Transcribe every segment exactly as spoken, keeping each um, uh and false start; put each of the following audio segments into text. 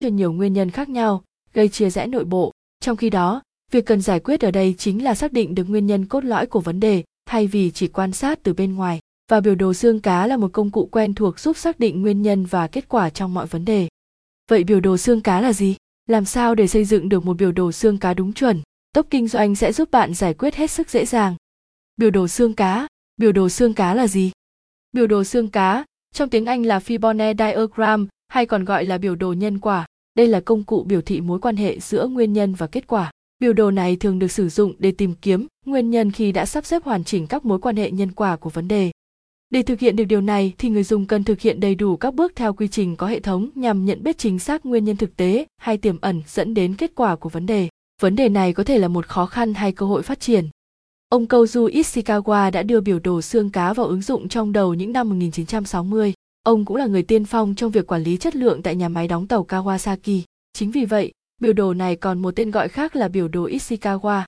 cho nhiều nguyên nhân khác nhau, gây chia rẽ nội bộ. Trong khi đó, việc cần giải quyết ở đây chính là xác định được nguyên nhân cốt lõi của vấn đề, thay vì chỉ quan sát từ bên ngoài. Và biểu đồ xương cá là một công cụ quen thuộc giúp xác định nguyên nhân và kết quả trong mọi vấn đề. Vậy biểu đồ xương cá là gì? Làm sao để xây dựng được một biểu đồ xương cá đúng chuẩn? Tốc kinh doanh sẽ giúp bạn giải quyết hết sức dễ dàng. Biểu đồ xương cá. Biểu đồ xương cá là gì? Biểu đồ xương cá, trong tiếng Anh là Fishbone Diagram, hay còn gọi là biểu đồ nhân quả. Đây là công cụ biểu thị mối quan hệ giữa nguyên nhân và kết quả. Biểu đồ này thường được sử dụng để tìm kiếm nguyên nhân khi đã sắp xếp hoàn chỉnh các mối quan hệ nhân quả của vấn đề. Để thực hiện được điều này thì người dùng cần thực hiện đầy đủ các bước theo quy trình có hệ thống nhằm nhận biết chính xác nguyên nhân thực tế hay tiềm ẩn dẫn đến kết quả của vấn đề. Vấn đề này có thể là một khó khăn hay cơ hội phát triển. Ông Kaoru Ishikawa đã đưa biểu đồ xương cá vào ứng dụng trong đầu những năm một nghìn chín trăm sáu mươi. Ông cũng là người tiên phong trong việc quản lý chất lượng tại nhà máy đóng tàu Kawasaki. Chính vì vậy, biểu đồ này còn một tên gọi khác là biểu đồ Ishikawa.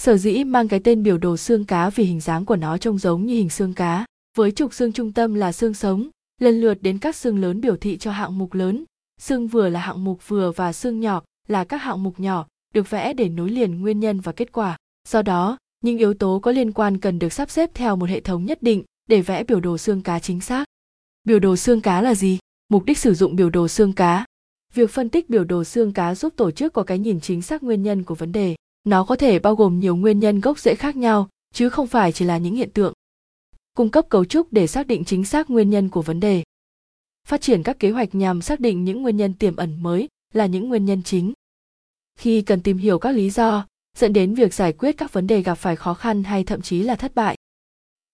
Sở dĩ mang cái tên biểu đồ xương cá vì hình dáng của nó trông giống như hình xương cá, với trục xương trung tâm là xương sống, lần lượt đến các xương lớn biểu thị cho hạng mục lớn, xương vừa là hạng mục vừa và xương nhỏ là các hạng mục nhỏ, được vẽ để nối liền nguyên nhân và kết quả. Do đó, những yếu tố có liên quan cần được sắp xếp theo một hệ thống nhất định để vẽ biểu đồ xương cá chính xác. Biểu đồ xương cá là gì? Mục đích sử dụng biểu đồ xương cá. Việc phân tích biểu đồ xương cá giúp tổ chức có cái nhìn chính xác nguyên nhân của vấn đề. Nó có thể bao gồm nhiều nguyên nhân gốc rễ khác nhau, chứ không phải chỉ là những hiện tượng. Cung cấp cấu trúc để xác định chính xác nguyên nhân của vấn đề. Phát triển các kế hoạch nhằm xác định những nguyên nhân tiềm ẩn mới là những nguyên nhân chính. Khi cần tìm hiểu các lý do dẫn đến việc giải quyết các vấn đề gặp phải khó khăn hay thậm chí là thất bại.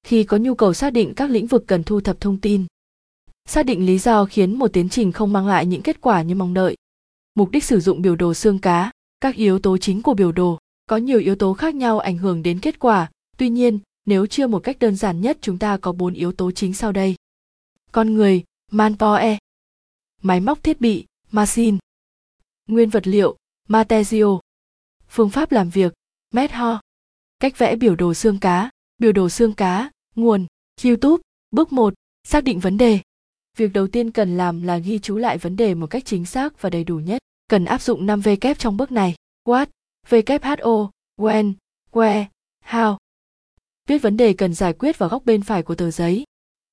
Khi có nhu cầu xác định các lĩnh vực cần thu thập thông tin. Xác định lý do khiến một tiến trình không mang lại những kết quả như mong đợi. Mục đích sử dụng biểu đồ xương cá, các yếu tố chính của biểu đồ. Có nhiều yếu tố khác nhau ảnh hưởng đến kết quả, tuy nhiên, nếu chia một cách đơn giản nhất chúng ta có bốn yếu tố chính sau đây. Con người, manpower, máy móc thiết bị, machine, nguyên vật liệu, material, phương pháp làm việc, method, cách vẽ biểu đồ xương cá, biểu đồ xương cá, nguồn, YouTube. Bước một, xác định vấn đề. Việc đầu tiên cần làm là ghi chú lại vấn đề một cách chính xác và đầy đủ nhất. Cần áp dụng năm W trong bước này. What, W H O, When, Where, How. Viết vấn đề cần giải quyết vào góc bên phải của tờ giấy.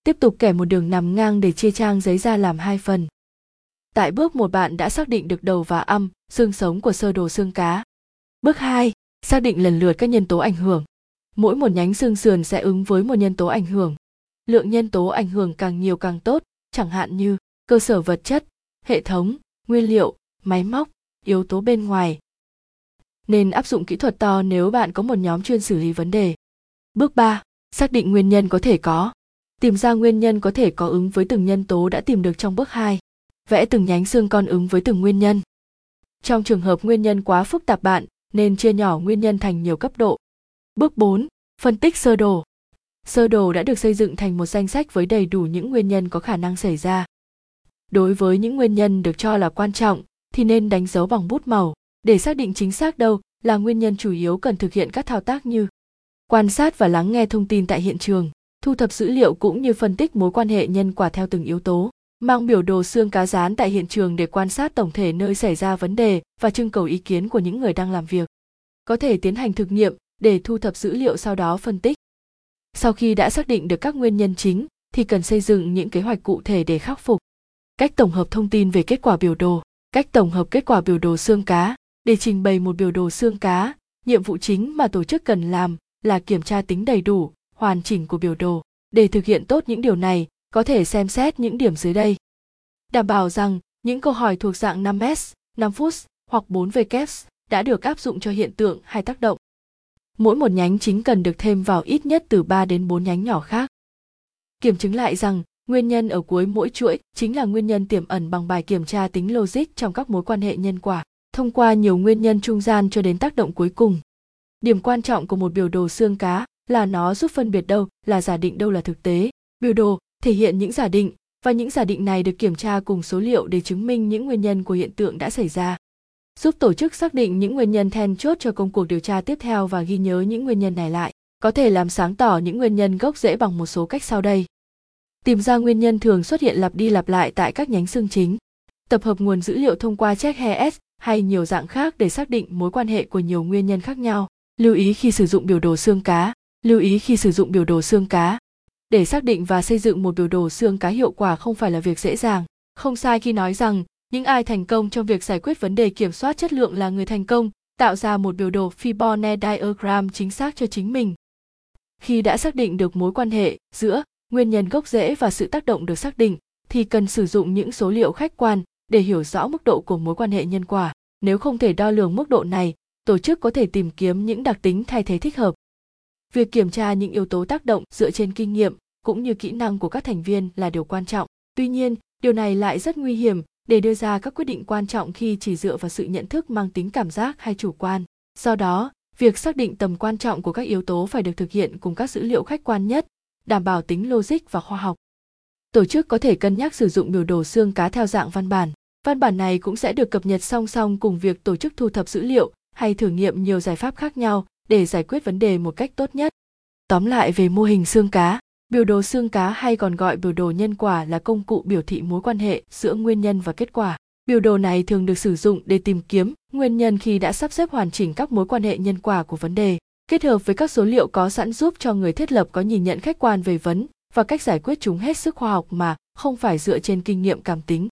Tiếp tục kẻ một đường nằm ngang để chia trang giấy ra làm hai phần. Tại bước một bạn đã xác định được đầu và âm, xương sống của sơ đồ xương cá. Bước hai, xác định lần lượt các nhân tố ảnh hưởng. Mỗi một nhánh xương sườn sẽ ứng với một nhân tố ảnh hưởng. Lượng nhân tố ảnh hưởng càng nhiều càng tốt, chẳng hạn như cơ sở vật chất, hệ thống, nguyên liệu, máy móc, yếu tố bên ngoài. Nên áp dụng kỹ thuật to nếu bạn có một nhóm chuyên xử lý vấn đề. Bước ba, xác định nguyên nhân có thể có. Tìm ra nguyên nhân có thể có ứng với từng nhân tố đã tìm được trong bước hai. Vẽ từng nhánh xương con ứng với từng nguyên nhân. Trong trường hợp nguyên nhân quá phức tạp bạn, nên chia nhỏ nguyên nhân thành nhiều cấp độ. Bước bốn, phân tích sơ đồ. Sơ đồ đã được xây dựng thành một danh sách với đầy đủ những nguyên nhân có khả năng xảy ra. Đối với những nguyên nhân được cho là quan trọng, thì nên đánh dấu bằng bút màu. Để xác định chính xác đâu là nguyên nhân chủ yếu cần thực hiện các thao tác như quan sát và lắng nghe thông tin tại hiện trường, thu thập dữ liệu cũng như phân tích mối quan hệ nhân quả theo từng yếu tố, mang biểu đồ xương cá dán tại hiện trường để quan sát tổng thể nơi xảy ra vấn đề và trưng cầu ý kiến của những người đang làm việc. Có thể tiến hành thực nghiệm để thu thập dữ liệu sau đó phân tích. Sau khi đã xác định được các nguyên nhân chính thì cần xây dựng những kế hoạch cụ thể để khắc phục. Cách tổng hợp thông tin về kết quả biểu đồ. Cách tổng hợp kết quả biểu đồ xương cá. Để trình bày một biểu đồ xương cá, nhiệm vụ chính mà tổ chức cần làm là kiểm tra tính đầy đủ, hoàn chỉnh của biểu đồ. Để thực hiện tốt những điều này, có thể xem xét những điểm dưới đây. Đảm bảo rằng những câu hỏi thuộc dạng năm S, năm phút hoặc bốn W đã được áp dụng cho hiện tượng hay tác động. Mỗi một nhánh chính cần được thêm vào ít nhất từ ba đến bốn nhánh nhỏ khác. Kiểm chứng lại rằng nguyên nhân ở cuối mỗi chuỗi chính là nguyên nhân tiềm ẩn bằng bài kiểm tra tính logic trong các mối quan hệ nhân quả, thông qua nhiều nguyên nhân trung gian cho đến tác động cuối cùng. Điểm quan trọng của một biểu đồ xương cá là nó giúp phân biệt đâu là giả định đâu là thực tế. Biểu đồ thể hiện những giả định và những giả định này được kiểm tra cùng số liệu để chứng minh những nguyên nhân của hiện tượng đã xảy ra. Giúp tổ chức xác định những nguyên nhân then chốt cho công cuộc điều tra tiếp theo và ghi nhớ những nguyên nhân này lại. Có thể làm sáng tỏ những nguyên nhân gốc rễ bằng một số cách sau đây. Tìm ra nguyên nhân thường xuất hiện lặp đi lặp lại tại các nhánh xương chính. tập hợp nguồn dữ liệu thông qua check-S hay nhiều dạng khác để xác định mối quan hệ của nhiều nguyên nhân khác nhau. Lưu ý khi sử dụng biểu đồ xương cá. Lưu ý khi sử dụng biểu đồ xương cá. Để xác định và xây dựng một biểu đồ xương cá hiệu quả không phải là việc dễ dàng. Không sai khi nói rằng, những ai thành công trong việc giải quyết vấn đề kiểm soát chất lượng là người thành công, tạo ra một biểu đồ Fishbone Diagram chính xác cho chính mình. Khi đã xác định được mối quan hệ giữa nguyên nhân gốc rễ và sự tác động được xác định, thì cần sử dụng những số liệu khách quan để hiểu rõ mức độ của mối quan hệ nhân quả. Nếu không thể đo lường mức độ này, tổ chức có thể tìm kiếm những đặc tính thay thế thích hợp. Việc kiểm tra những yếu tố tác động dựa trên kinh nghiệm cũng như kỹ năng của các thành viên là điều quan trọng. Tuy nhiên, điều này lại rất nguy hiểm để đưa ra các quyết định quan trọng khi chỉ dựa vào sự nhận thức mang tính cảm giác hay chủ quan. Do đó, việc xác định tầm quan trọng của các yếu tố phải được thực hiện cùng các dữ liệu khách quan nhất, đảm bảo tính logic và khoa học. Tổ chức có thể cân nhắc sử dụng biểu đồ xương cá theo dạng văn bản. Văn bản này cũng sẽ được cập nhật song song cùng việc tổ chức thu thập dữ liệu hay thử nghiệm nhiều giải pháp khác nhau để giải quyết vấn đề một cách tốt nhất. Tóm lại về mô hình xương cá, biểu đồ xương cá hay còn gọi biểu đồ nhân quả là công cụ biểu thị mối quan hệ giữa nguyên nhân và kết quả. Biểu đồ này thường được sử dụng để tìm kiếm nguyên nhân khi đã sắp xếp hoàn chỉnh các mối quan hệ nhân quả của vấn đề, kết hợp với các số liệu có sẵn giúp cho người thiết lập có nhìn nhận khách quan về vấn và cách giải quyết chúng hết sức khoa học mà không phải dựa trên kinh nghiệm cảm tính.